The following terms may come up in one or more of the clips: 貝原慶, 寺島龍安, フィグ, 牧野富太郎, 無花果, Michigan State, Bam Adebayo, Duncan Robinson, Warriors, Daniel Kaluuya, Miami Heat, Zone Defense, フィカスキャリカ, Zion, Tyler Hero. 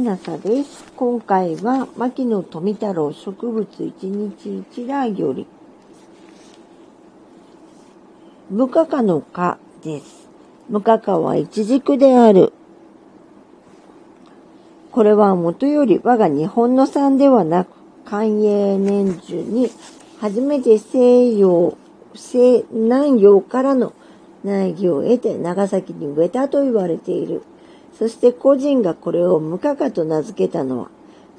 日向です。今回は牧野富太郎植物一日一ラーより無花果の花です。無花果は一軸である。これはもとより我が日本の産ではなく、寛永年中に初めて西南洋からの苗木を得て長崎に植えたと言われている。そして個人がこれを無花果と名付けたのは、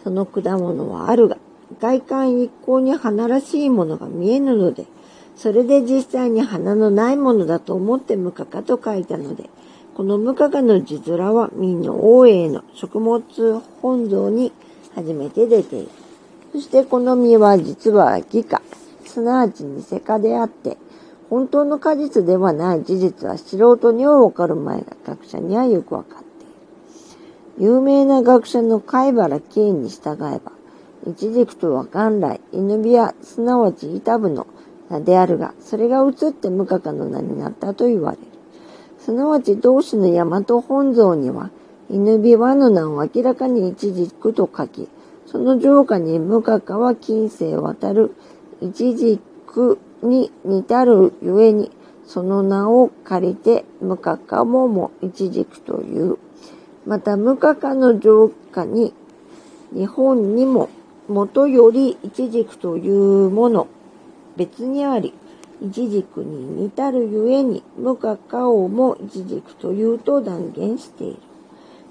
その果物はあるが、外観一向に花らしいものが見えぬので、それで実際に花のないものだと思って無花果と書いたので、この無花果の字面は明の応永の食物本草に初めて出ている。そしてこの実は実は偽果、すなわち偽果であって、本当の果実ではない事実は素人にはわかる前が学者にはよくわかる。有名な学者の貝原慶に従えば、イチジクとは元来イヌビア、すなわちイタブの名であるが、それが移って無花果の名になったと言われる。すなわち同種の大和本草には、イヌビワの名を明らかにイチジクと書き、その上下に無花果は近世渡るイチジクに似たるゆえに、その名を借りて無花果もイチジクという。また無花果の上下に日本にも元よりイチジクというもの別にあり、イチジクに似たるゆえに無花果もイチジクというと断言している。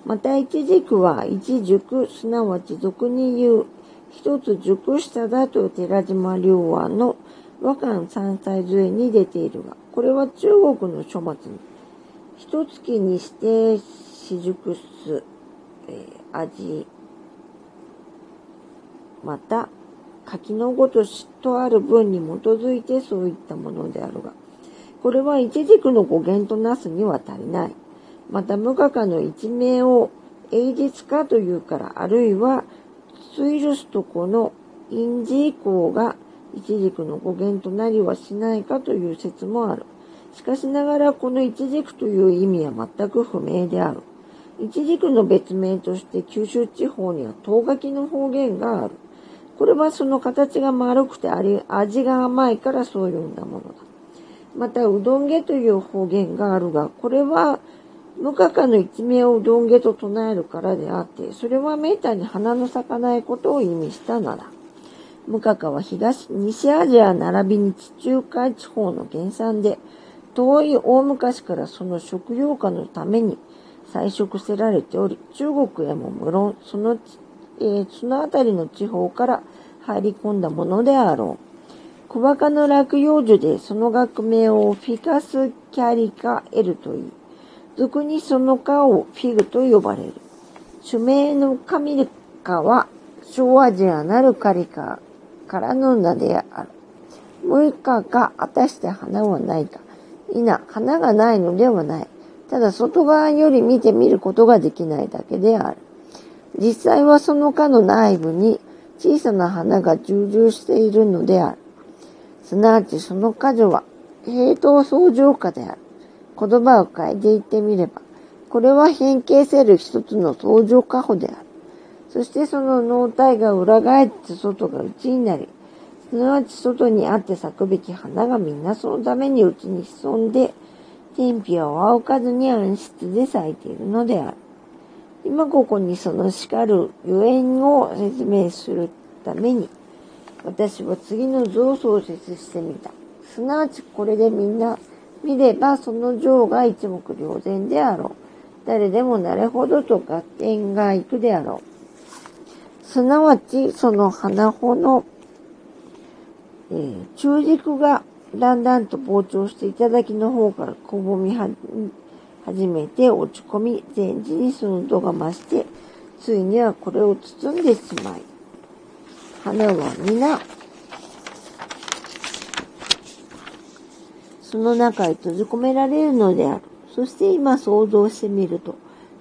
またイチジクは一熟、すなわち俗に言う一つ熟しただと寺島龍安の和漢三歳添えに出ているが、これは中国の書末に一月にして四熟す、味、また柿のごとしとある文に基づいてそういったものであるが、これはイチジクの語源となすには足りない。また無花果の一名をエイジスカというから、あるいはツイルスとこのインジ以降がイチジクの語源となりはしないかという説もある。しかしながらこのイチジクという意味は全く不明である。イチジクの別名として九州地方には唐柿の方言がある。これはその形が丸くて味が甘いからそう呼んだものだ。またうどんげという方言があるが、これは無花果の一名をうどんげと唱えるからであって、それはめったに花の咲かないことを意味したのだ。無花果は西アジア並びに地中海地方の原産で、遠い大昔からその食用化のために採食せられており、中国へも無論そのあたりの地方から入り込んだものであろう。小バカの落葉樹で、その学名をフィカスキャリカエルといい、俗にその花をフィグと呼ばれる。種名のカミカは小アジアなるカリカからの名である。無花果、果たして花はないか。いな、花がないのではない。ただ外側より見てみることができないだけである。実際はその花の内部に小さな花が充充しているのである。すなわちその果樹は平等相乗果である。言葉を変えて言ってみれば、これは変形せる一つの相乗果歩である。そしてその納体が裏返って外が内になり、すなわち外にあって咲くべき花がみんなそのために内に潜んで、天日を仰かずに暗室で咲いているのである。今ここにそのしかるゆえんを説明するために、私は次の図を創設してみた。すなわちこれでみんな見ればその上が一目瞭然であろう。誰でもなれほどと合点がいくであろう。すなわちその花穂の中軸がだんだんと膨張して頂きの方からこぼみ始めて落ち込み、全地にその度が増して、ついにはこれを包んでしまい、花は皆その中へ閉じ込められるのである。そして今想像してみると、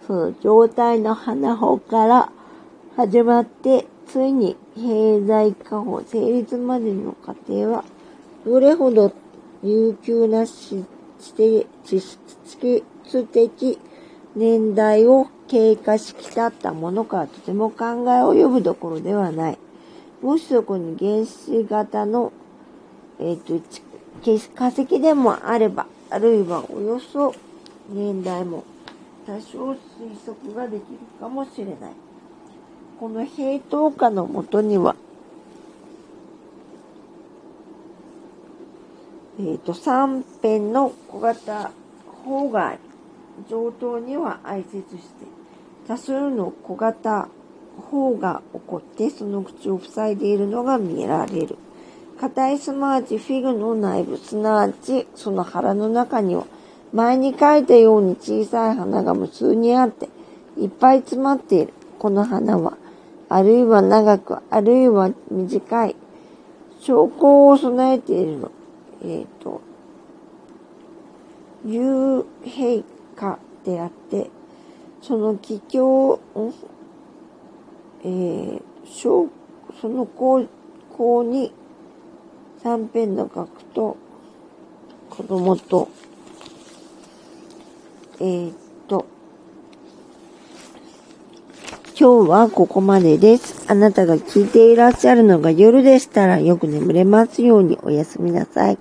その状態の花穂から始まって、ついに経済化法成立までの過程は、どれほど悠久な知識的年代を経過しきたったものからとても考え及ぶどころではない。もしそこに原始型の、化石でもあれば、あるいはおよそ年代も多少推測ができるかもしれない。この平等化のもとには、3辺の小型方があり、上等には挨拶して、多数の小型方が起こって、その口を塞いでいるのが見られる。硬いすなわちフィグの内部、すなわちその腹の中には、前に書いたように小さい花が無数にあって、いっぱい詰まっている。この花は、あるいは長く、あるいは短い、証拠を備えているの。幽閉化であって、その気境、その高校に三辺の学と子供と、今日はここまでです。あなたが聞いていらっしゃるのが夜でしたらよく眠れますようにおやすみなさい。